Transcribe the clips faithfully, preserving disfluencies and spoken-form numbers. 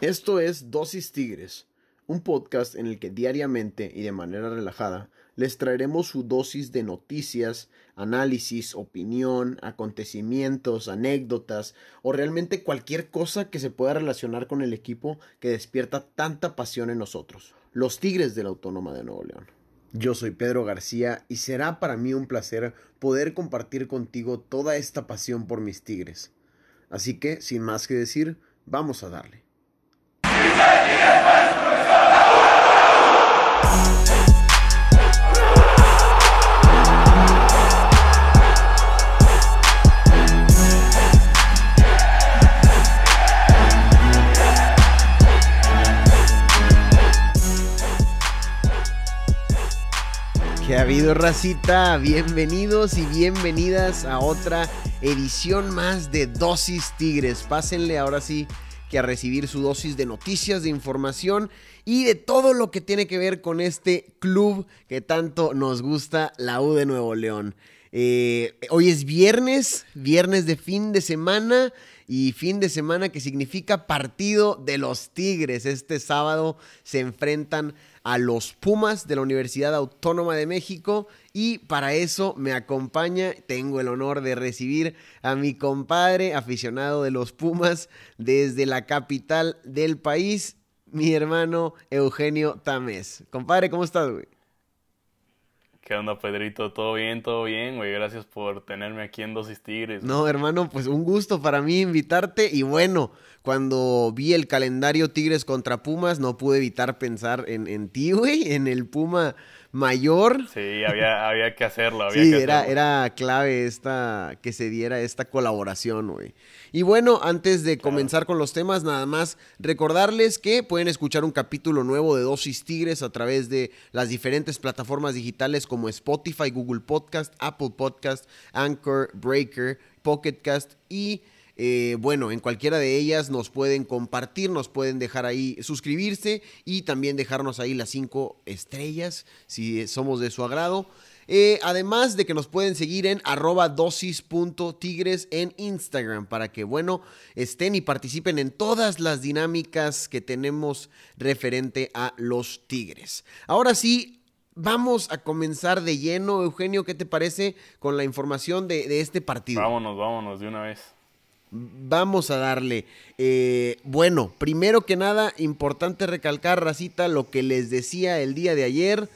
Esto es Dosis Tigres, un podcast en el que diariamente y de manera relajada les traeremos su dosis de noticias, análisis, opinión, acontecimientos, anécdotas o realmente cualquier cosa que se pueda relacionar con el equipo que despierta tanta pasión en nosotros, los Tigres de la Autónoma de Nuevo León. Yo soy Pedro García y será para mí un placer poder compartir contigo toda esta pasión por mis Tigres. Así que, sin más que decir, vamos a darle. ¿Qué ha habido, racita? Bienvenidos y bienvenidas a otra edición más de Dosis Tigres. Pásenle ahora sí que a recibir su dosis de noticias, de información y de todo lo que tiene que ver con este club que tanto nos gusta, la U de Nuevo León. Eh, hoy es viernes, viernes de fin de semana y fin de semana que significa partido de los Tigres. Este sábado se enfrentan a los Pumas de la Universidad Autónoma de México y para eso me acompaña, tengo el honor de recibir a mi compadre aficionado de los Pumas desde la capital del país, mi hermano Eugenio Tamés. Compadre, ¿cómo estás, güey? ¿Qué onda, Pedrito? ¿Todo bien? ¿Todo bien, güey? Gracias por tenerme aquí en Dosis Tigres, güey. No, hermano, pues un gusto para mí invitarte. Y bueno, cuando vi el calendario Tigres contra Pumas, no pude evitar pensar en, en ti, güey, en el Puma mayor. Sí, había, había que hacerlo, había sí, que era, hacerlo. Era clave esta, que se diera esta colaboración, güey. Y bueno, antes de claro. comenzar con los temas, nada más recordarles que pueden escuchar un capítulo nuevo de Dosis Tigres a través de las diferentes plataformas digitales como Spotify, Google Podcast, Apple Podcast, Anchor, Breaker, Pocket Cast y... Eh, bueno, en cualquiera de ellas nos pueden compartir, nos pueden dejar ahí, suscribirse y también dejarnos ahí las cinco estrellas si somos de su agrado. Eh, además de que nos pueden seguir en arroba dosis.tigres en Instagram para que, bueno, estén y participen en todas las dinámicas que tenemos referente a los Tigres. Ahora sí, vamos a comenzar de lleno, Eugenio, ¿qué te parece con la información de, de este partido? Vámonos, vámonos de una vez. Vamos a darle. Eh, bueno, primero que nada, importante recalcar, racita, lo que les decía el día de ayer,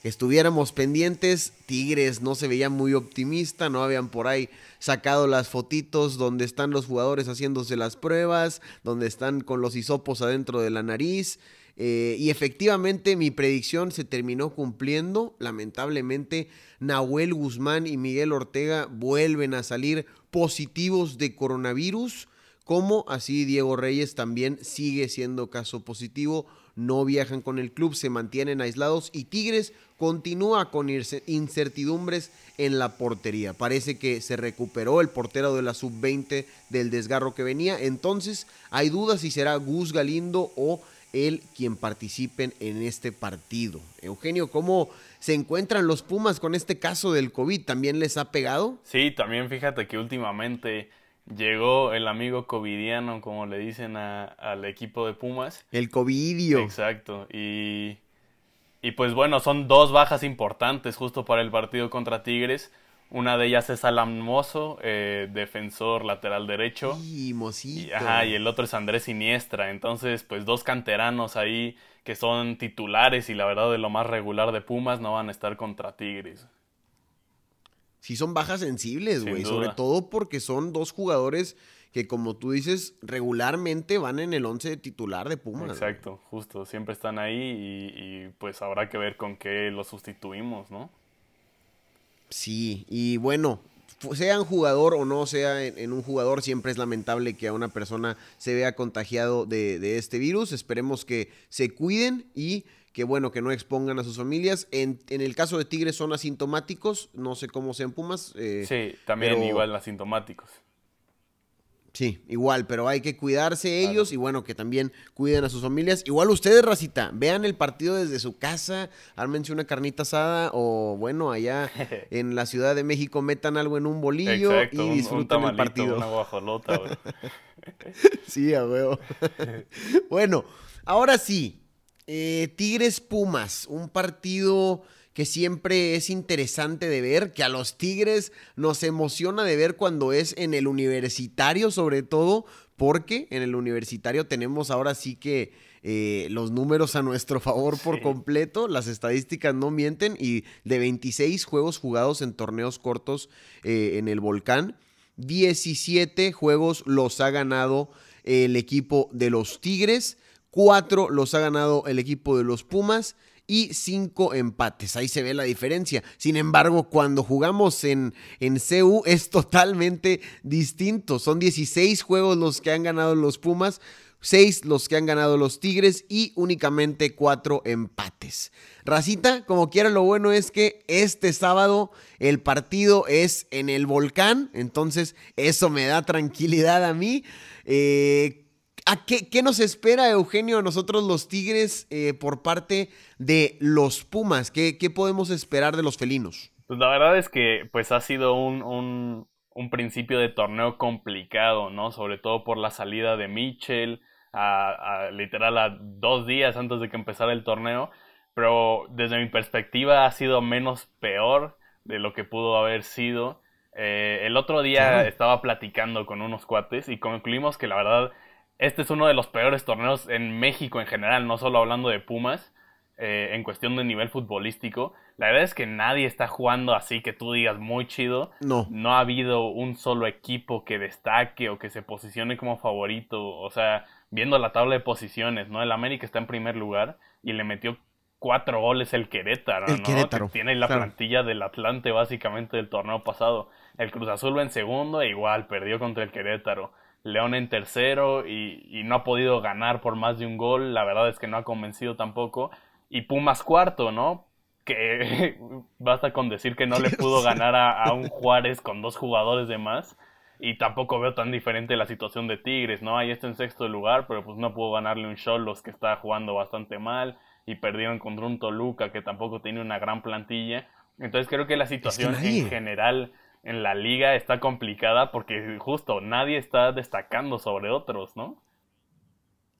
que estuviéramos pendientes. Tigres no se veía muy optimista, no habían por ahí sacado las fotitos donde están los jugadores haciéndose las pruebas, donde están con los hisopos adentro de la nariz. Eh, y efectivamente mi predicción se terminó cumpliendo. Lamentablemente Nahuel Guzmán y Miguel Ortega vuelven a salir positivos de coronavirus, como así Diego Reyes también sigue siendo caso positivo, no viajan con el club, se mantienen aislados y Tigres continúa con incertidumbres en la portería. Parece que se recuperó el portero de la sub veinte del desgarro que venía, entonces hay dudas si será Gus Galindo o él quien participen en este partido. Eugenio, ¿cómo se encuentran los Pumas con este caso del COVID? ¿También les ha pegado? Sí, también fíjate que últimamente llegó el amigo covidiano, como le dicen a, al equipo de Pumas. El covidio. Exacto. Y, y pues bueno, son dos bajas importantes justo para el partido contra Tigres. Una de ellas es Alan Mozo, eh, defensor lateral derecho. Sí, Mocito. Y, ajá, y el otro es Andrés Iniestra. Entonces, pues dos canteranos ahí que son titulares y la verdad de lo más regular de Pumas no van a estar contra Tigres. Sí, son bajas sensibles, güey. Sobre todo porque son dos jugadores que, como tú dices, regularmente van en el once titular de Pumas. Exacto, wey. Justo. Siempre están ahí y, y pues habrá que ver con qué los sustituimos, ¿no? Sí, y bueno, sean jugador o no sea en, en un jugador, siempre es lamentable que a una persona se vea contagiado de, de este virus. Esperemos que se cuiden y que, bueno, que no expongan a sus familias. En, en el caso de Tigres son asintomáticos, no sé cómo sean Pumas. Eh, sí, también pero... igual asintomáticos. Sí, igual, pero hay que cuidarse ellos claro. Y bueno, que también cuiden a sus familias. Igual ustedes, racita, vean el partido desde su casa, ármense una carnita asada o bueno, allá en la Ciudad de México metan algo en un bolillo. Exacto, y disfruten un, un tamalito, el partido. Una guajolota, güey. Sí, a huevo. Bueno, ahora sí, eh, Tigres Pumas, un partido que siempre es interesante de ver, que a los Tigres nos emociona de ver cuando es en el universitario, sobre todo, porque en el universitario tenemos ahora sí que eh, los números a nuestro favor por sí. completo, las estadísticas no mienten, y de veintiséis juegos jugados en torneos cortos eh, en el Volcán, diecisiete juegos los ha ganado el equipo de los Tigres, cuatro los ha ganado el equipo de los Pumas, y cinco empates, ahí se ve la diferencia. Sin embargo, cuando jugamos en, en C U es totalmente distinto. Son dieciséis juegos los que han ganado los Pumas, seis los que han ganado los Tigres y únicamente cuatro empates. Racita, como quiera, lo bueno es que este sábado el partido es en el Volcán, entonces eso me da tranquilidad a mí. Eh... ¿A qué, qué nos espera, Eugenio, a nosotros los Tigres eh, por parte de los Pumas? ¿Qué, qué podemos esperar de los felinos? Pues la verdad es que pues ha sido un, un, un principio de torneo complicado, ¿no? Sobre todo por la salida de Mitchell, a, a, literal a dos días antes de que empezara el torneo. Pero desde mi perspectiva ha sido menos peor de lo que pudo haber sido. Eh, el otro día ¿Qué? estaba platicando con unos cuates y concluimos que la verdad... Este es uno de los peores torneos en México en general, no solo hablando de Pumas, eh, en cuestión de nivel futbolístico. La verdad es que nadie está jugando así que tú digas muy chido. No. No ha habido un solo equipo que destaque o que se posicione como favorito. O sea, viendo la tabla de posiciones, ¿no? El América está en primer lugar y le metió cuatro goles el Querétaro, ¿no? El Querétaro. Que tiene la claro. plantilla del Atlante básicamente del torneo pasado. El Cruz Azul va en segundo e igual, perdió contra el Querétaro. León en tercero y, y no ha podido ganar por más de un gol, la verdad es que no ha convencido tampoco, y Pumas cuarto, ¿no? Que basta con decir que no le pudo ganar a, a un Juárez con dos jugadores de más, y tampoco veo tan diferente la situación de Tigres, ¿no? Ahí está en sexto lugar, pero pues no pudo ganarle un Xolos que está jugando bastante mal, y perdieron contra un Toluca que tampoco tiene una gran plantilla, entonces creo que la situación es que nadie... en general... en la liga está complicada porque justo nadie está destacando sobre otros, ¿no?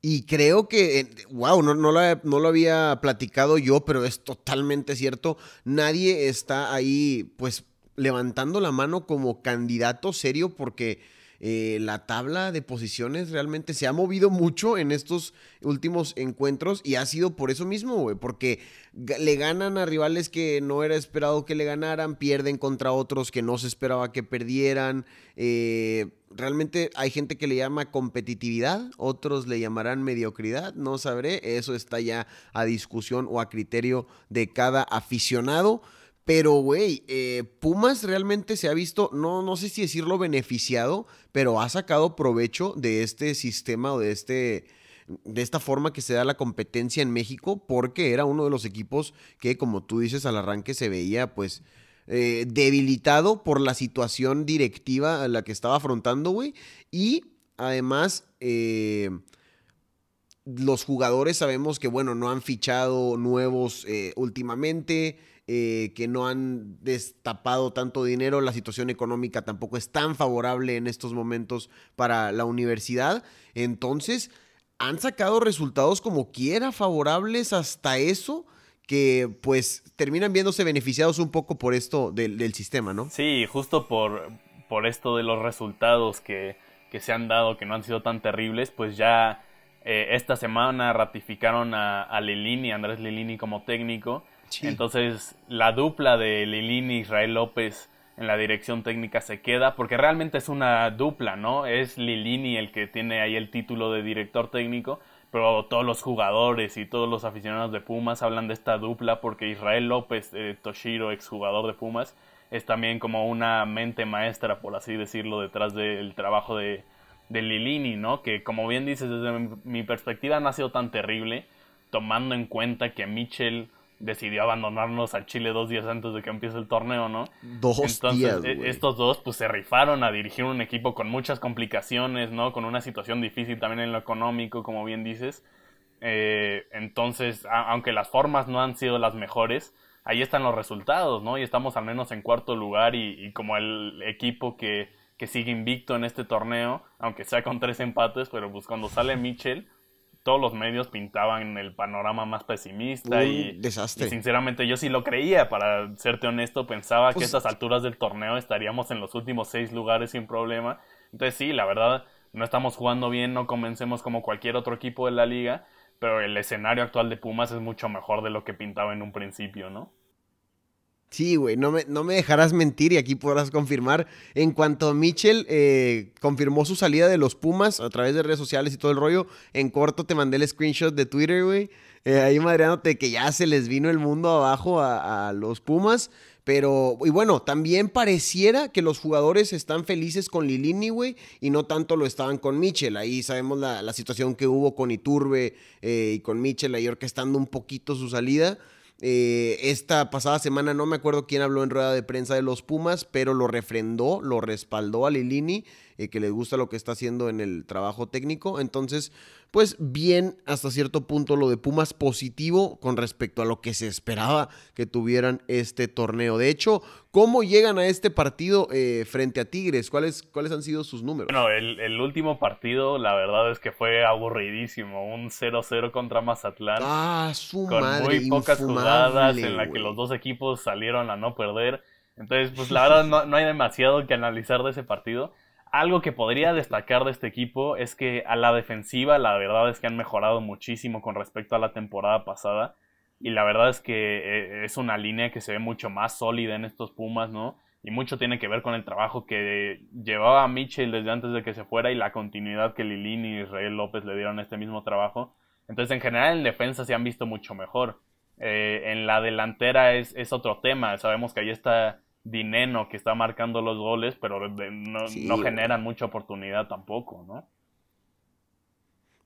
Y creo que, wow, no, no, lo, no lo había platicado yo, pero es totalmente cierto. Nadie está ahí, pues, levantando la mano como candidato serio porque eh, la tabla de posiciones realmente se ha movido mucho en estos últimos encuentros y ha sido por eso mismo, güey, porque le ganan a rivales que no era esperado que le ganaran, pierden contra otros que no se esperaba que perdieran. Eh, realmente hay gente que le llama competitividad, otros le llamarán mediocridad, no sabré, eso está ya a discusión o a criterio de cada aficionado. Pero, güey, eh, Pumas realmente se ha visto, no, no sé si decirlo beneficiado, pero ha sacado provecho de este sistema o de este... de esta forma que se da la competencia en México, porque era uno de los equipos que, como tú dices, al arranque se veía pues eh, debilitado por la situación directiva a la que estaba afrontando, güey. Y además eh, los jugadores sabemos que, bueno, no han fichado nuevos eh, últimamente, eh, que no han destapado tanto dinero, la situación económica tampoco es tan favorable en estos momentos para la universidad, entonces... han sacado resultados como quiera favorables hasta eso, que pues terminan viéndose beneficiados un poco por esto del, del sistema, ¿no? Sí, justo por, por esto de los resultados que, que se han dado, que no han sido tan terribles, pues ya eh, esta semana ratificaron a, a Lillini, Andrés Lillini como técnico. Sí. Entonces la dupla de Lillini y Israel López en la dirección técnica se queda, porque realmente es una dupla, ¿no? Es Lillini el que tiene ahí el título de director técnico, pero todos los jugadores y todos los aficionados de Pumas hablan de esta dupla, porque Israel López, eh, Toshiro, exjugador de Pumas, es también como una mente maestra, por así decirlo, detrás del trabajo de, de Lillini, ¿no? Que, como bien dices, desde mi, mi perspectiva no ha sido tan terrible, tomando en cuenta que Mitchell... decidió abandonarnos al Chile dos días antes de que empiece el torneo, ¿no? Dos Entonces, días, güey. Estos dos, pues, se rifaron a dirigir un equipo con muchas complicaciones, ¿no? Con una situación difícil también en lo económico, como bien dices. Eh, entonces, a- aunque las formas no han sido las mejores, ahí están los resultados, ¿no? Y estamos al menos en cuarto lugar y, y como el equipo que, que sigue invicto en este torneo, aunque sea con tres empates, pero pues cuando sale Mitchell, todos los medios pintaban el panorama más pesimista. Uy, y, desastre. Y sinceramente yo sí lo creía, para serte honesto, pensaba pues, que a estas alturas del torneo estaríamos en los últimos seis lugares sin problema. Entonces sí, la verdad, no estamos jugando bien, no convencemos como cualquier otro equipo de la liga, pero el escenario actual de Pumas es mucho mejor de lo que pintaba en un principio, ¿no? Sí, güey, no me, no me dejarás mentir y aquí podrás confirmar. En cuanto Mitchell eh, confirmó su salida de los Pumas a través de redes sociales y todo el rollo, en corto te mandé el screenshot de Twitter, güey, eh, ahí madreándote que ya se les vino el mundo abajo a, a los Pumas. Pero, y bueno, también pareciera que los jugadores están felices con Lillini, güey, y no tanto lo estaban con Mitchell. Ahí sabemos la, la situación que hubo con Iturbe eh, y con Mitchell ahí orquestando un poquito su salida. Eh, esta pasada semana no me acuerdo quién habló en rueda de prensa de los Pumas, pero lo refrendó, lo respaldó a Lillini, eh, que les gusta lo que está haciendo en el trabajo técnico. Entonces, pues bien, hasta cierto punto lo de Pumas positivo con respecto a lo que se esperaba que tuvieran este torneo. De hecho, ¿cómo llegan a este partido eh, frente a Tigres? ¿Cuáles, cuáles han sido sus números? Bueno, el, el último partido, la verdad es que fue aburridísimo, un cero cero contra Mazatlán. Ah, su con madre, muy pocas infumable. Jugadas en la que los dos equipos salieron a no perder. Entonces, pues la verdad no, no hay demasiado que analizar de ese partido. Algo que podría destacar de este equipo es que a la defensiva la verdad es que han mejorado muchísimo con respecto a la temporada pasada. Y la verdad es que es una línea que se ve mucho más sólida en estos Pumas, ¿no? Y mucho tiene que ver con el trabajo que llevaba Mitchell desde antes de que se fuera y la continuidad que Lillini y Israel López le dieron a este mismo trabajo. Entonces, en general, en defensa se han visto mucho mejor. Eh, en la delantera es, es otro tema. Sabemos que ahí está Dinenno, que está marcando los goles, pero de, no, sí, no generan mucha oportunidad tampoco, ¿no?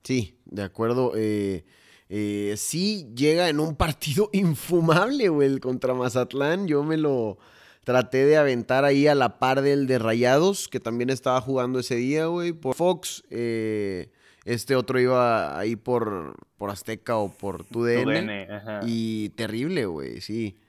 Sí, de acuerdo. Eh, eh, sí llega en un partido infumable, güey, el contra Mazatlán. Yo me lo traté de aventar ahí a la par del de Rayados, que también estaba jugando ese día, güey, por Fox. Eh... Este otro iba ahí por, por Azteca o por T U D N. Y terrible, güey, sí.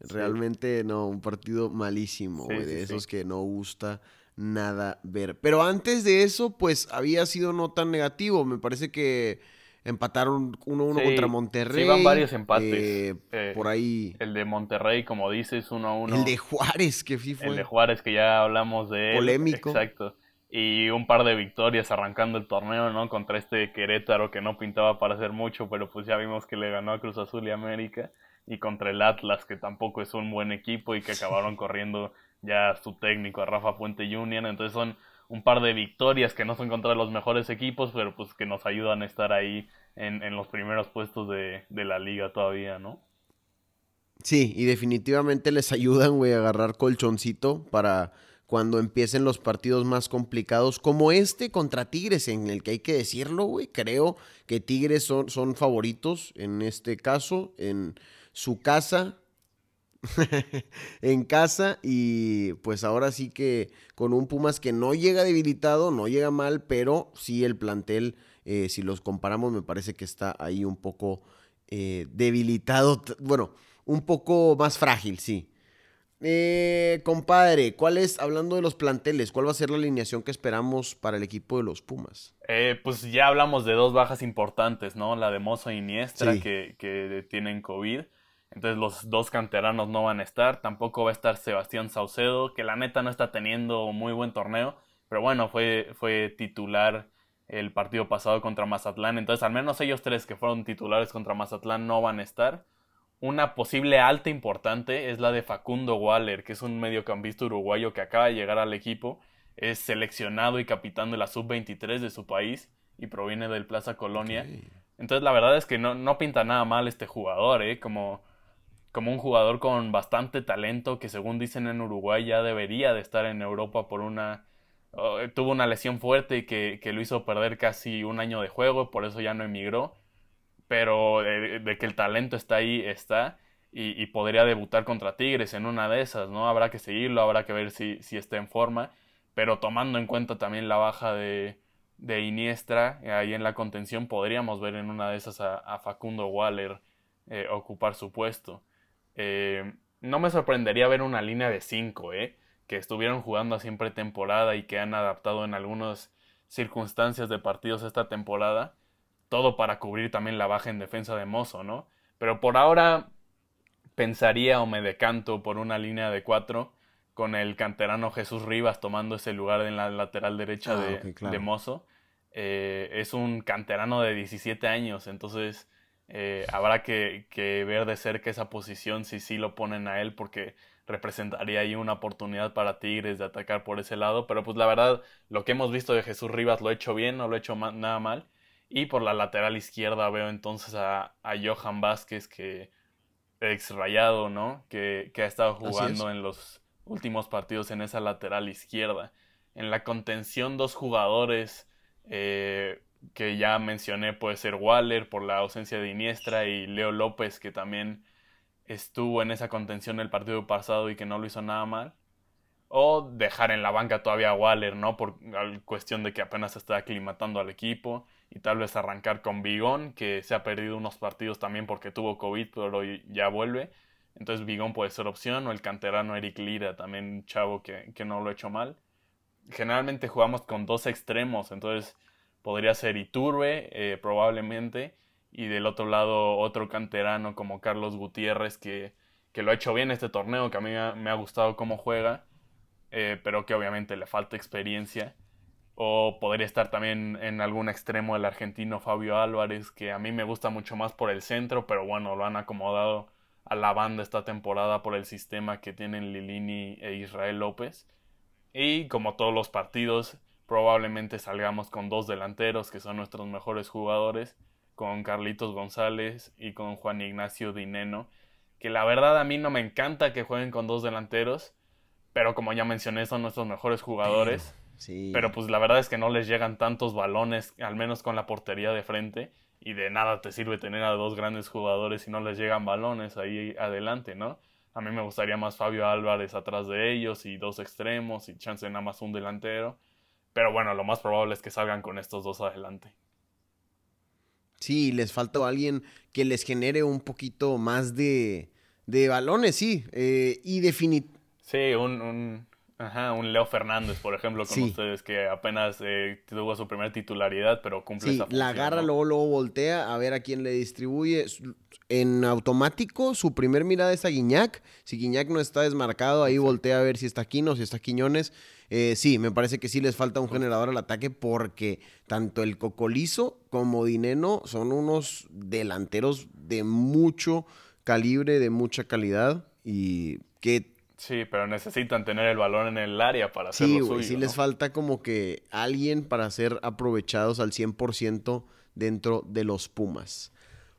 sí. Realmente, no, un partido malísimo, güey, sí, de sí, esos sí. que no gusta nada ver. Pero antes de eso, pues, había sido no tan negativo. Me parece que empataron uno uno sí, contra Monterrey. Sí, van varios empates. Eh, eh, por ahí. El de Monterrey, como dices, uno a uno. El de Juárez, que sí fue. El de Juárez, que ya hablamos de él. Polémico. Exacto. Y un par de victorias arrancando el torneo, ¿no? Contra este Querétaro que no pintaba para hacer mucho, pero pues ya vimos que le ganó a Cruz Azul y América. Y contra el Atlas, que tampoco es un buen equipo y que acabaron corriendo ya su técnico, a Rafa Puente junior Entonces son un par de victorias que no son contra los mejores equipos, pero pues que nos ayudan a estar ahí en, en los primeros puestos de, de la liga todavía, ¿no? Sí, y definitivamente les ayudan, güey, a agarrar colchoncito para cuando empiecen los partidos más complicados, como este contra Tigres, en el que hay que decirlo, güey, creo que Tigres son, son favoritos en este caso, en su casa, en casa, y pues ahora sí que con un Pumas que no llega debilitado, no llega mal, pero sí el plantel, eh, si los comparamos, me parece que está ahí un poco eh, debilitado, bueno, un poco más frágil, sí. Eh, compadre, ¿cuál es, hablando de los planteles, cuál va a ser la alineación que esperamos para el equipo de los Pumas? Eh, pues ya hablamos de dos bajas importantes, ¿no? La de Mozo e Iniestra, sí. que, que tienen COVID. Entonces los dos canteranos no van a estar. Tampoco va a estar Sebastián Saucedo, que la neta no está teniendo muy buen torneo. Pero bueno, fue, fue titular el partido pasado contra Mazatlán. Entonces al menos ellos tres que fueron titulares contra Mazatlán no van a estar. Una posible alta importante es la de Facundo Waller, que es un mediocampista uruguayo que acaba de llegar al equipo. Es seleccionado y capitán de la sub veintitrés de su país y proviene del Plaza Colonia. Okay. Entonces la verdad es que no, no pinta nada mal este jugador, ¿eh? Como, como un jugador con bastante talento que, según dicen en Uruguay, ya debería de estar en Europa por una... Oh, tuvo una lesión fuerte que, que lo hizo perder casi un año de juego, por eso ya no emigró. Pero de, de que el talento está ahí, está, y, y podría debutar contra Tigres en una de esas, ¿no? Habrá que seguirlo, habrá que ver si, si está en forma, pero tomando en cuenta también la baja de, de Iniestra, ahí en la contención podríamos ver en una de esas a, a Facundo Waller eh, ocupar su puesto. Eh, no me sorprendería ver una línea de cinco, ¿eh? que estuvieron jugando así en pretemporada y que han adaptado en algunas circunstancias de partidos esta temporada, todo para cubrir también la baja en defensa de Mozo, ¿no? Pero por ahora pensaría o me decanto por una línea de cuatro con el canterano Jesús Rivas tomando ese lugar en la lateral derecha ah, de, okay, claro. de Mozo. Eh, es un canterano de diecisiete años, entonces eh, habrá que, que ver de cerca esa posición si sí lo ponen a él, porque representaría ahí una oportunidad para Tigres de atacar por ese lado. Pero pues la verdad, lo que hemos visto de Jesús Rivas lo he hecho bien, no lo he hecho ma- nada mal. Y por la lateral izquierda veo entonces a, a Johan Vázquez, que ex Rayado, ¿no? Que, que ha estado jugando en los últimos partidos en esa lateral izquierda. En la contención, dos jugadores eh, que ya mencioné, puede ser Waller por la ausencia de Iniestra y Leo López, que también estuvo en esa contención el partido pasado y que no lo hizo nada mal. O dejar en la banca todavía a Waller, ¿no? Por cuestión de que apenas se está aclimatando al equipo. Y tal vez arrancar con Bigón, que se ha perdido unos partidos también porque tuvo COVID, pero ya vuelve. Entonces Bigón puede ser opción, o el canterano Eric Lira, también chavo que, que no lo ha hecho mal. Generalmente jugamos con dos extremos, entonces podría ser Iturbe, eh, probablemente, y del otro lado otro canterano como Carlos Gutiérrez, que, que lo ha hecho bien este torneo, que a mí me ha gustado cómo juega, eh, pero que obviamente le falta experiencia. O podría estar también en algún extremo el argentino Fabio Álvarez, que a mí me gusta mucho más por el centro, pero bueno, lo han acomodado a la banda esta temporada por el sistema que tienen Lillini e Israel López. Y como todos los partidos, probablemente salgamos con dos delanteros que son nuestros mejores jugadores, con Carlitos González y con Juan Ignacio Dinenno, que la verdad a mí no me encanta que jueguen con dos delanteros, pero como ya mencioné, son nuestros mejores jugadores. Sí. Pero pues la verdad es que no les llegan tantos balones, al menos con la portería de frente, y de nada te sirve tener a dos grandes jugadores si no les llegan balones ahí adelante, ¿no? A mí me gustaría más Fabio Álvarez atrás de ellos, y dos extremos, y chance nada más un delantero. Pero bueno, lo más probable es que salgan con estos dos adelante. Sí, les falta alguien que les genere un poquito más de, de balones, sí. Eh, y definit... Sí, un... un... Ajá, un Leo Fernández, por ejemplo, con sí. ustedes, que apenas eh, tuvo su primera titularidad, pero cumple sí, esa función. Sí, la agarra, ¿no? luego, luego voltea a ver a quién le distribuye. En automático, su primer mirada es a Gignac. Si Gignac no está desmarcado, ahí sí. voltea a ver si está Aquino, si está Quiñones. Eh, sí, me parece que sí les falta un sí. generador al ataque, porque tanto el Cocolizo como Dinenno son unos delanteros de mucho calibre, de mucha calidad, y que... Sí, pero necesitan tener el balón en el área para hacerlo suyo. Sí, güey, sí les falta como que alguien para ser aprovechados al cien por ciento dentro de los Pumas.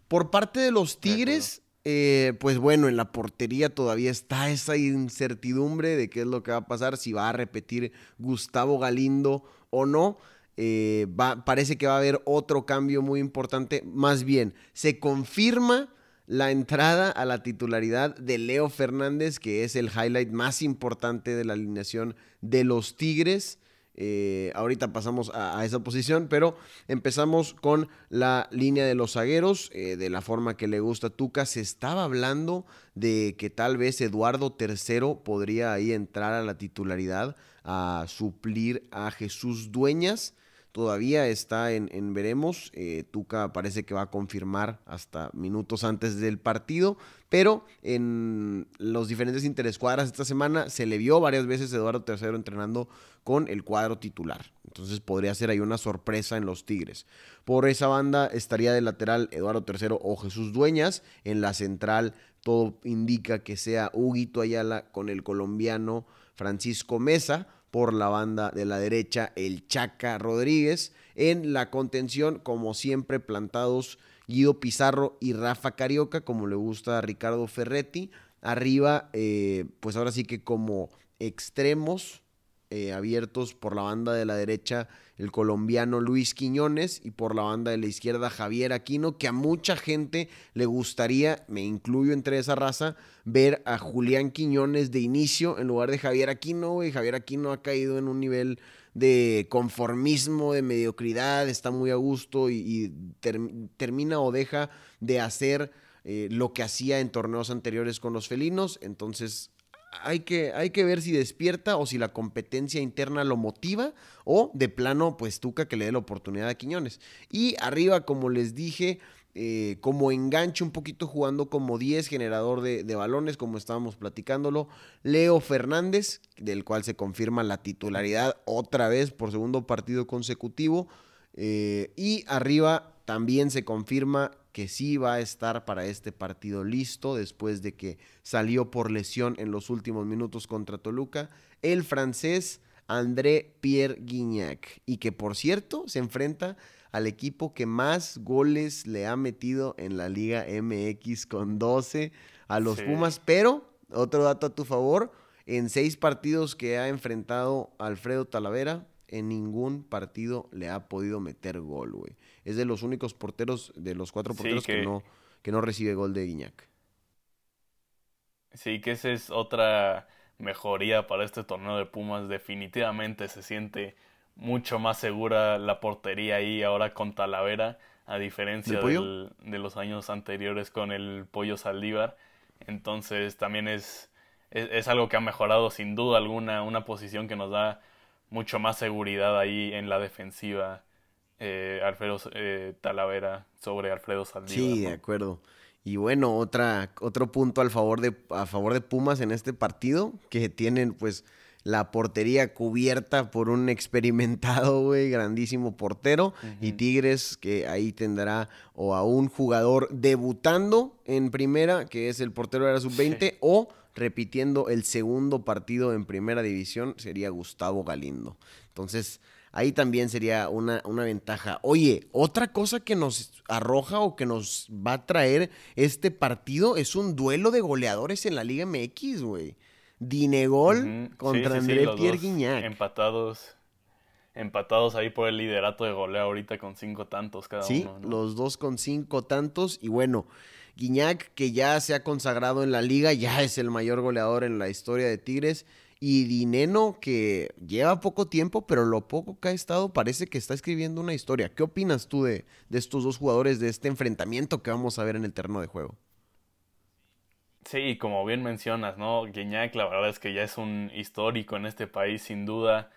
Por parte de los Tigres, eh, pues bueno, en la portería todavía está esa incertidumbre de qué es lo que va a pasar, si va a repetir Gustavo Galindo o no. Eh, va, parece que va a haber otro cambio muy importante. Más bien, se confirma la entrada a la titularidad de Leo Fernández, que es el highlight más importante de la alineación de los Tigres. Eh, ahorita pasamos a, a esa posición, pero empezamos con la línea de los zagueros, eh, de la forma que le gusta Tuca. Se estaba hablando de que tal vez Eduardo tercero podría ahí entrar a la titularidad a suplir a Jesús Dueñas. Todavía está en, en veremos, eh, Tuca parece que va a confirmar hasta minutos antes del partido, pero en los diferentes interescuadras esta semana se le vio varias veces Eduardo tercero entrenando con el cuadro titular. Entonces podría ser ahí una sorpresa en los Tigres. Por esa banda estaría de lateral Eduardo tercero o Jesús Dueñas. En la central todo indica que sea Huguito Ayala con el colombiano Francisco Mesa. Por la banda de la derecha, el Chaca Rodríguez. En la contención, como siempre, plantados Guido Pizarro y Rafa Carioca, como le gusta a Ricardo Ferretti. Arriba, eh, pues ahora sí que como extremos eh, abiertos por la banda de la derecha, el colombiano Luis Quiñones, y por la banda de la izquierda, Javier Aquino, que a mucha gente le gustaría, me incluyo entre esa raza, ver a Julián Quiñones de inicio en lugar de Javier Aquino, güey. Javier Aquino ha caído en un nivel de conformismo, de mediocridad, está muy a gusto y, y ter, termina o deja de hacer eh, lo que hacía en torneos anteriores con los felinos. Entonces hay que, hay que ver si despierta o si la competencia interna lo motiva, o de plano, pues Tuca que le dé la oportunidad a Quiñones. Y arriba, como les dije, eh, como enganche un poquito, jugando como diez, generador de, de balones, como estábamos platicándolo, Leo Fernández, del cual se confirma la titularidad otra vez por segundo partido consecutivo. Eh, y arriba también se confirma que sí va a estar para este partido listo, después de que salió por lesión en los últimos minutos contra Toluca, el francés André-Pierre Gignac, y que por cierto se enfrenta al equipo que más goles le ha metido en la Liga M X con doce a los sí. Pumas, pero otro dato a tu favor, en seis partidos que ha enfrentado Alfredo Talavera, en ningún partido le ha podido meter gol, güey. Es de los únicos porteros, de los cuatro porteros sí, que... Que, no, que no recibe gol de Gignac. Sí, que esa es otra mejoría para este torneo de Pumas. Definitivamente se siente mucho más segura la portería ahí ahora con Talavera, a diferencia del, de los años anteriores con el Pollo Saldívar. Entonces también es, es, es algo que ha mejorado sin duda alguna, una posición que nos da mucho más seguridad ahí en la defensiva, eh, Alfredo eh, Talavera sobre Alfredo Saldívar. Sí, de acuerdo. Y bueno, otra, otro punto al favor de, a favor de Pumas en este partido, que tienen pues la portería cubierta por un experimentado, güey, grandísimo portero, uh-huh. y Tigres que ahí tendrá o a un jugador debutando en primera, que es el portero de la sub veinte, sí. o repitiendo el segundo partido en primera división, sería Gustavo Galindo. Entonces, ahí también sería una, una ventaja. Oye, otra cosa que nos arroja o que nos va a traer este partido es un duelo de goleadores en la Liga M X, güey. Dinegol uh-huh. contra sí, sí, André sí, Pierre Gignac. Empatados, empatados ahí por el liderato de goleo ahorita con cinco tantos cada sí, uno. Sí, ¿no? Los dos con cinco tantos y bueno... Gignac, que ya se ha consagrado en la liga, ya es el mayor goleador en la historia de Tigres, y Dinenno, que lleva poco tiempo, pero lo poco que ha estado parece que está escribiendo una historia. ¿Qué opinas tú de, de estos dos jugadores, de este enfrentamiento que vamos a ver en el terreno de juego? Sí, como bien mencionas, ¿no? Gignac, la verdad es que ya es un histórico en este país, sin duda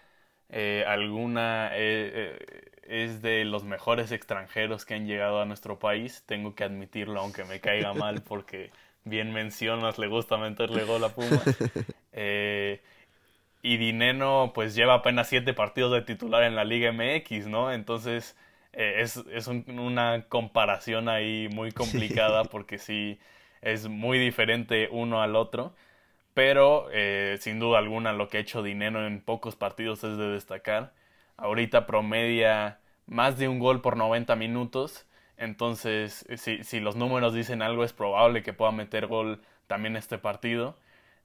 eh, alguna... Eh, eh, es de los mejores extranjeros que han llegado a nuestro país, tengo que admitirlo, aunque me caiga mal, porque bien mencionas, le gusta meterle gol a Puma. Eh, y Dinenno, pues lleva apenas siete partidos de titular en la Liga M X, ¿no? Entonces, eh, es, es un, una comparación ahí muy complicada, porque sí, es muy diferente uno al otro. Pero, eh, sin duda alguna, lo que ha hecho Dinenno en pocos partidos es de destacar. Ahorita promedia más de un gol por noventa minutos, entonces si, si los números dicen algo es probable que pueda meter gol también este partido.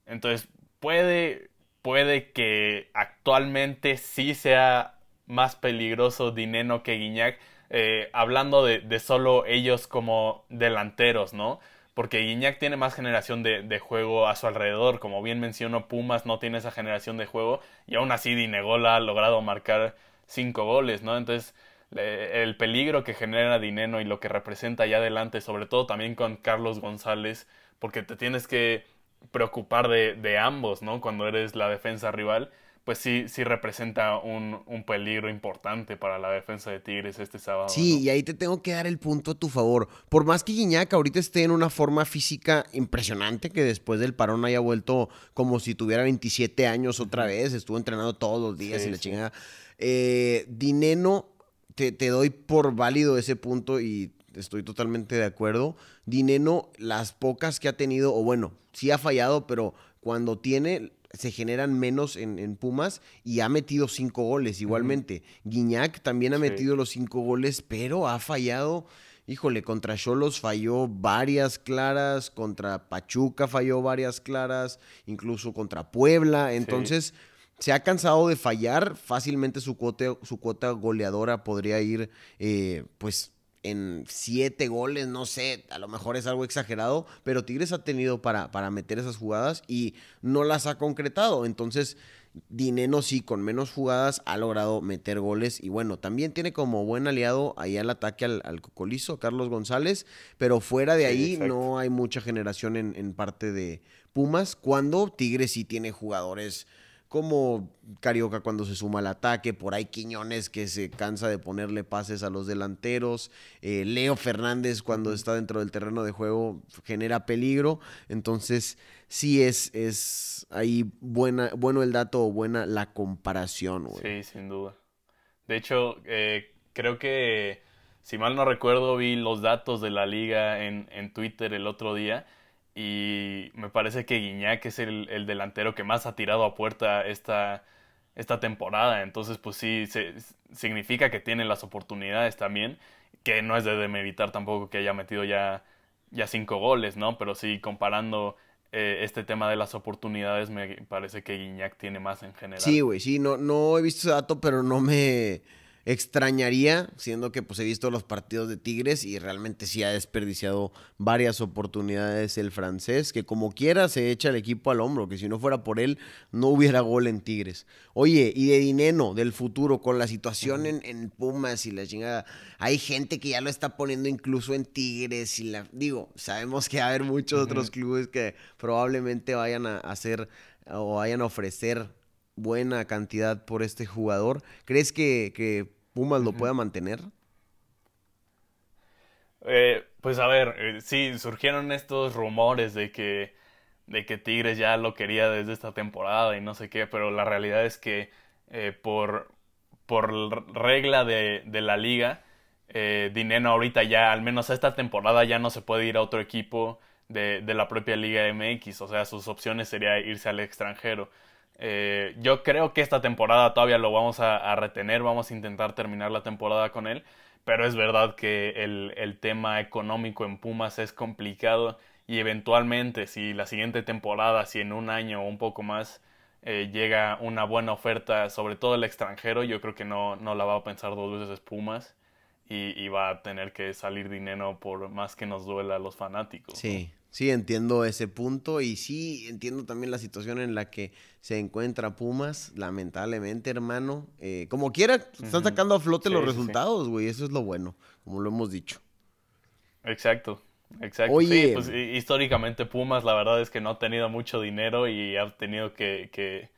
Entonces puede, puede que actualmente sí sea más peligroso Dinenno que Gignac, eh, hablando de, de solo ellos como delanteros, ¿no? Porque Gignac tiene más generación de, de juego a su alrededor. Como bien mencionó, Pumas no tiene esa generación de juego. Y aún así Dinegol ha logrado marcar cinco goles, ¿no? Entonces, le, el peligro que genera Dinenno y lo que representa allá adelante, sobre todo también con Carlos González, porque te tienes que preocupar de, de ambos, ¿no? Cuando eres la defensa rival, pues sí, sí representa un, un peligro importante para la defensa de Tigres este sábado. Sí, ¿no? Y ahí te tengo que dar el punto a tu favor. Por más que Gignac ahorita esté en una forma física impresionante, que después del parón haya vuelto como si tuviera veintisiete años otra vez, estuvo entrenando todos los días sí, y la sí. chingada. Eh, Dinenno, te, te doy por válido ese punto y estoy totalmente de acuerdo. Dinenno, las pocas que ha tenido, o bueno, sí ha fallado, pero cuando tiene... se generan menos en, en Pumas y ha metido cinco goles igualmente. Uh-huh. Gignac también ha sí. metido los cinco goles, pero ha fallado. Híjole, contra Xolos falló varias claras, contra Pachuca falló varias claras, incluso contra Puebla. Entonces, sí. se ha cansado de fallar. Fácilmente su cuota, su cuota goleadora podría ir, eh, pues... en siete goles, no sé, a lo mejor es algo exagerado, pero Tigres ha tenido para, para meter esas jugadas y no las ha concretado. Entonces, Dinenno sí, con menos jugadas, ha logrado meter goles. Y bueno, también tiene como buen aliado ahí al ataque al, al cocolizo, Carlos González. Pero fuera de ahí, sí, no hay mucha generación en, en parte de Pumas. Cuando Tigres sí tiene jugadores como Carioca cuando se suma al ataque, por ahí Quiñones que se cansa de ponerle pases a los delanteros, eh, Leo Fernández cuando está dentro del terreno de juego genera peligro. Entonces sí es, es ahí buena, bueno el dato o buena la comparación, güey. Sí, sin duda. De hecho, eh, creo que, si mal no recuerdo, vi los datos de la liga en, en Twitter el otro día. Y me parece que Gignac es el, el delantero que más ha tirado a puerta esta, esta temporada. Entonces, pues sí, se, significa que tiene las oportunidades también. Que no es de demeritar tampoco que haya metido ya, ya cinco goles, ¿no? Pero sí, comparando eh, este tema de las oportunidades, me parece que Gignac tiene más en general. Sí, güey, sí. No, no he visto ese dato, pero no me extrañaría, siendo que pues he visto los partidos de Tigres y realmente sí ha desperdiciado varias oportunidades el francés, que como quiera se echa el equipo al hombro, que si no fuera por él no hubiera gol en Tigres. Oye, y de Dinenno, del futuro, con la situación en, en Pumas y la chingada, hay gente que ya lo está poniendo incluso en Tigres y la, digo, sabemos que va a haber muchos uh-huh. otros clubes que probablemente vayan a hacer o vayan a ofrecer buena cantidad por este jugador. ¿Crees que, que Pumas lo pueda mantener? Eh, pues a ver, eh, sí, surgieron estos rumores de que, de que Tigres ya lo quería desde esta temporada y no sé qué, pero la realidad es que eh, por, por regla de, de la liga, eh, Dinenno ahorita ya, al menos esta temporada, ya no se puede ir a otro equipo de, de la propia Liga M X. O sea, sus opciones sería irse al extranjero. Eh, yo creo que esta temporada todavía lo vamos a, a retener, vamos a intentar terminar la temporada con él, pero es verdad que el, el tema económico en Pumas es complicado y eventualmente, si la siguiente temporada, si en un año o un poco más eh, llega una buena oferta, sobre todo el extranjero, yo creo que no, no la va a pensar dos veces Pumas y, y va a tener que salir Dinenno, por más que nos duela a los fanáticos. Sí. Sí, entiendo ese punto y sí, entiendo también la situación en la que se encuentra Pumas, lamentablemente, hermano. Eh, como quiera, están sacando a flote sí, los resultados, güey, sí. Eso es lo bueno, como lo hemos dicho. Exacto, exacto. Oye, sí, pues históricamente Pumas la verdad es que no ha tenido mucho dinero y ha tenido que, que,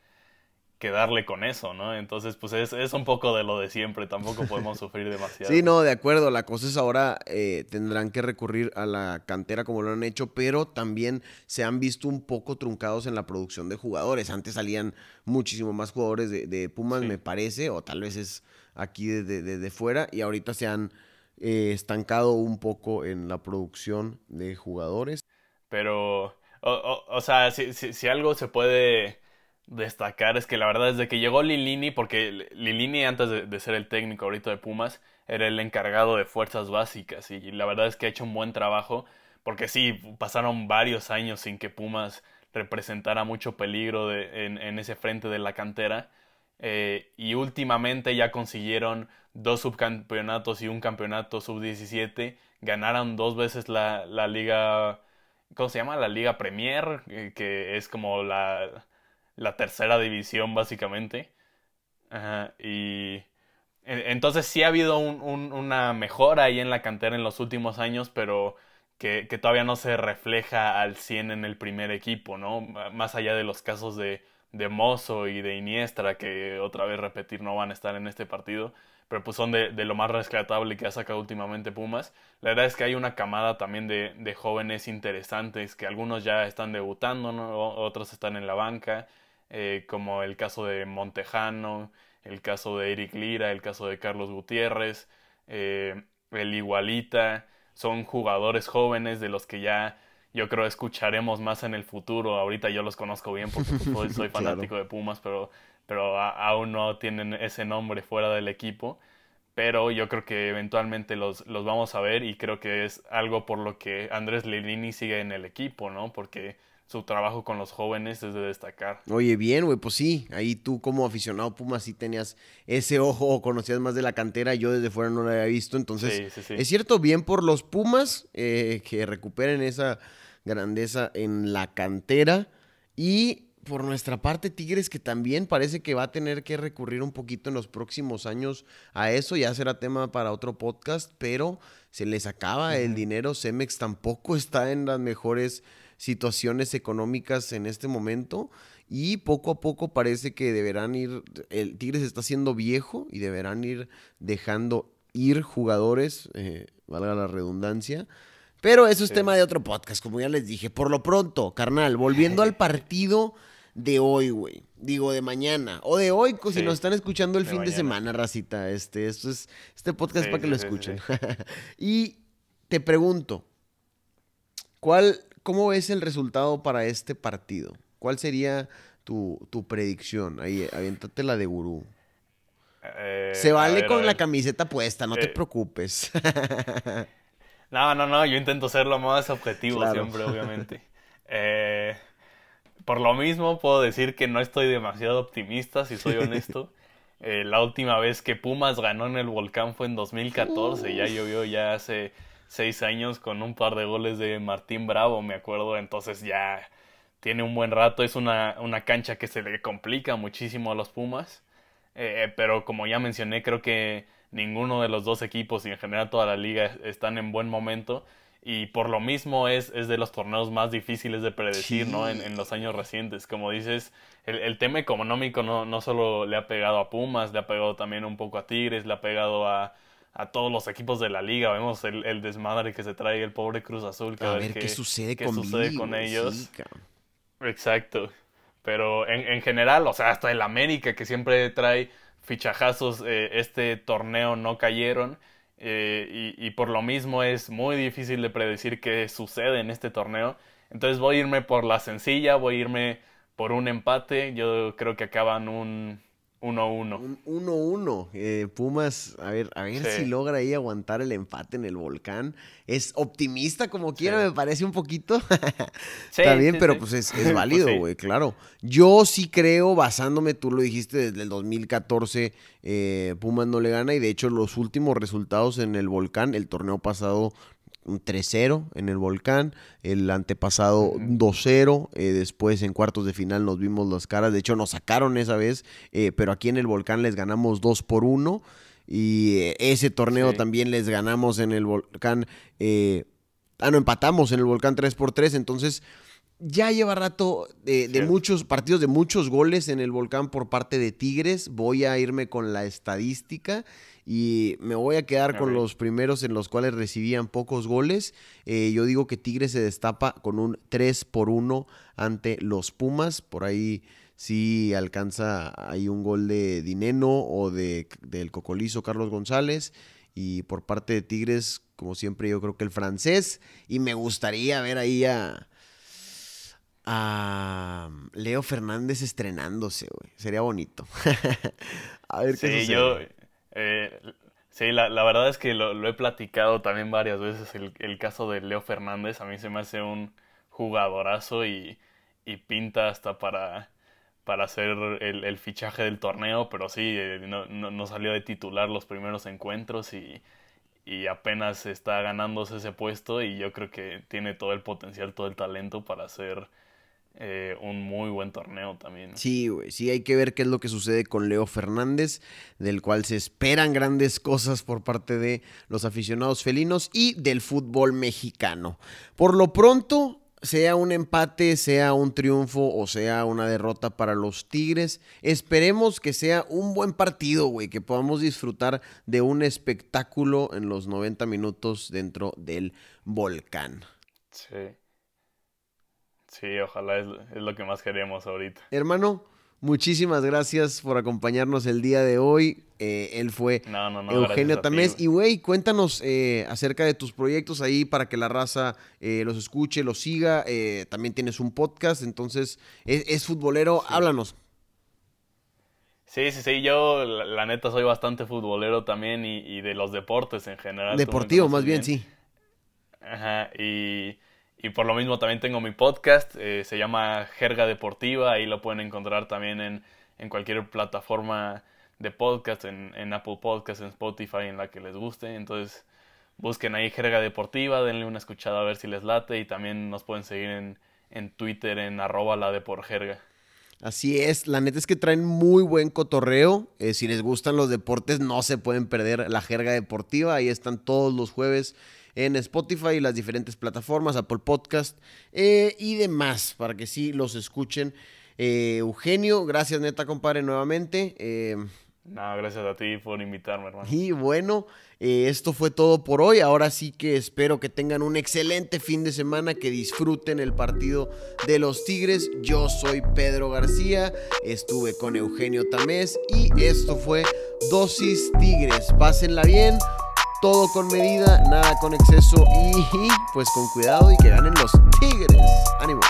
que darle con eso, ¿no? Entonces, pues es, es un poco de lo de siempre, tampoco podemos sufrir demasiado. Sí, no, de acuerdo, la cosa es ahora eh, tendrán que recurrir a la cantera como lo han hecho, pero también se han visto un poco truncados en la producción de jugadores. Antes salían muchísimo más jugadores de, de Pumas, sí. me parece, o tal vez es aquí de, de, de, de fuera, y ahorita se han eh, estancado un poco en la producción de jugadores. Pero, o, o, o sea, si, si, si algo se puede destacar es que la verdad desde que llegó Lillini, porque Lillini antes de, de ser el técnico ahorita de Pumas era el encargado de fuerzas básicas y la verdad es que ha hecho un buen trabajo porque sí, pasaron varios años sin que Pumas representara mucho peligro de, en, en ese frente de la cantera eh, y últimamente ya consiguieron dos subcampeonatos y un campeonato sub diecisiete, ganaron dos veces la, la liga, ¿cómo se llama? La liga Premier, eh, que es como la la tercera división básicamente. Ajá, y entonces sí ha habido un, un, una mejora ahí en la cantera en los últimos años, pero que, que todavía no se refleja al cien en el primer equipo, ¿no? Más allá de los casos de, de Mozo y de Iniestra, que otra vez repetir no van a estar en este partido, pero pues son de, de lo más rescatable que ha sacado últimamente Pumas. La verdad es que hay una camada también de, de jóvenes interesantes, que algunos ya están debutando, ¿no? Otros están en la banca. Eh, como el caso de Montejano, el caso de Eric Lira, el caso de Carlos Gutiérrez, eh, el Igualita, son jugadores jóvenes de los que ya yo creo escucharemos más en el futuro. Ahorita yo los conozco bien porque soy, soy fanático claro. de Pumas, pero, pero a, aún no tienen ese nombre fuera del equipo, pero yo creo que eventualmente los, los vamos a ver y creo que es algo por lo que Andrés Lillini sigue en el equipo, ¿no? Porque su trabajo con los jóvenes es de destacar. Oye, bien, güey, pues sí. Ahí tú como aficionado Pumas sí tenías ese ojo o conocías más de la cantera. Yo desde fuera no la había visto. Entonces, sí, sí, sí. es cierto, bien por los Pumas eh, que recuperen esa grandeza en la cantera. Y por nuestra parte, Tigres, que también parece que va a tener que recurrir un poquito en los próximos años a eso. Ya será tema para otro podcast, pero se les acaba uh-huh. el dinero. Cemex tampoco está en las mejores situaciones económicas en este momento y poco a poco parece que deberán ir, el Tigres está siendo viejo y deberán ir dejando ir jugadores, eh, valga la redundancia. Pero eso es sí. tema de otro podcast, como ya les dije. Por lo pronto, carnal, volviendo al partido de hoy, güey. Digo, de mañana. O de hoy, sí. si nos están escuchando el de fin mañana. de semana, racita. Este, esto es, este podcast sí, es para que sí, lo escuchen. Sí, sí. Y te pregunto, ¿cuál, ¿cómo es el resultado para este partido? ¿Cuál sería tu, tu predicción? Ahí, aviéntate la de gurú. Eh, Se vale ver, con la camiseta puesta, no eh. te preocupes. No, no, no, yo intento ser lo más objetivo claro. siempre, obviamente. Eh, por lo mismo, puedo decir que no estoy demasiado optimista, si soy honesto. Eh, la última vez que Pumas ganó en el Volcán fue en dos mil catorce. Uf. Ya llovió ya hace seis años con un par de goles de Martín Bravo, me acuerdo. Entonces ya tiene un buen rato. Es una, una cancha que se le complica muchísimo a los Pumas. Eh, pero como ya mencioné, creo que ninguno de los dos equipos y en general toda la liga están en buen momento y por lo mismo es, es de los torneos más difíciles de predecir, sí. ¿no? En, en los años recientes. Como dices, el, el tema económico no, no solo le ha pegado a Pumas, le ha pegado también un poco a Tigres, le ha pegado a, a todos los equipos de la liga. Vemos el, el desmadre que se trae el pobre Cruz Azul. A, a ver qué, qué sucede, qué con, sucede mío, con ellos. Sí, exacto. Pero en, en general, o sea, hasta el América que siempre trae fichajazos, eh, este torneo no cayeron eh, y, y por lo mismo es muy difícil de predecir qué sucede en este torneo. Entonces voy a irme por la sencilla, voy a irme por un empate. Yo creo que acaban un uno uno. Un uno uno. Eh, Pumas, a ver, a ver sí. si logra ahí aguantar el empate en el Volcán. Es optimista como quiera, sí. me parece un poquito. sí, Está bien, sí, pero sí. pues es, es válido, güey, pues sí. claro. Yo sí creo, basándome, tú lo dijiste, desde el dos mil catorce eh, Pumas no le gana. Y de hecho los últimos resultados en el Volcán, el torneo pasado un tres cero en el Volcán, el antepasado uh-huh. dos cero, eh, después en cuartos de final nos vimos las caras, de hecho nos sacaron esa vez, eh, pero aquí en el Volcán les ganamos dos por uno y eh, ese torneo sí. también les ganamos en el Volcán, eh, ah no, empatamos en el Volcán tres por tres, entonces ya lleva rato de, de sí. muchos partidos, de muchos goles en el Volcán por parte de Tigres. Voy a irme con la estadística y me voy a quedar a con los primeros en los cuales recibían pocos goles. Eh, yo digo que Tigres se destapa con un tres por uno ante los Pumas. Por ahí sí alcanza, hay un gol de Dinenno o de del Cocolizo Carlos González. Y por parte de Tigres, como siempre, yo creo que el francés. Y me gustaría ver ahí a... a Leo Fernández estrenándose, güey. Sería bonito. A ver sí, qué sucede. Yo, eh, sí, la, la verdad es que lo, lo he platicado también varias veces. El, el caso de Leo Fernández a mí se me hace un jugadorazo y, y pinta hasta para, para hacer el, el fichaje del torneo. Pero sí, eh, no, no, no salió de titular los primeros encuentros y, y apenas está ganándose ese puesto. Y yo creo que tiene todo el potencial, todo el talento para hacer... Eh, un muy buen torneo también. Sí, güey, sí, hay que ver qué es lo que sucede con Leo Fernández, del cual se esperan grandes cosas por parte de los aficionados felinos y del fútbol mexicano. Por lo pronto, sea un empate, sea un triunfo o sea una derrota para los Tigres, esperemos que sea un buen partido, güey, que podamos disfrutar de un espectáculo en los noventa minutos dentro del Volcán. Sí. Sí, ojalá, es, es lo que más queremos ahorita. Hermano, muchísimas gracias por acompañarnos el día de hoy. Eh, él fue no, no, no, Eugenio Tamés. Y, güey, cuéntanos eh, acerca de tus proyectos ahí para que la raza eh, los escuche, los siga. Eh, también tienes un podcast, entonces es, es futbolero. Sí. Háblanos. Sí, sí, sí. Yo, la, la neta, soy bastante futbolero también y, y de los deportes en general. Deportivo, más bien, bien, sí. Ajá, y... Y por lo mismo también tengo mi podcast, eh, se llama Jerga Deportiva, ahí lo pueden encontrar también en, en cualquier plataforma de podcast, en, en Apple Podcast, en Spotify, en la que les guste. Entonces busquen ahí Jerga Deportiva, denle una escuchada a ver si les late y también nos pueden seguir en, en Twitter en arroba la de por jerga. Así es, la neta es que traen muy buen cotorreo, eh, si les gustan los deportes no se pueden perder la jerga deportiva, ahí están todos los jueves en Spotify, las diferentes plataformas, Apple Podcast eh, y demás, para que sí los escuchen. Eh, Eugenio, gracias neta compadre nuevamente. Eh, No, gracias a ti por invitarme, hermano. Y bueno, eh, esto fue todo por hoy. Ahora sí que espero que tengan un excelente fin de semana, que disfruten el partido de los Tigres. Yo soy Pedro García, estuve con Eugenio Tamés y esto fue Dosis Tigres. Pásenla bien, todo con medida, nada con exceso y pues con cuidado y que ganen los Tigres. ¡Ánimo!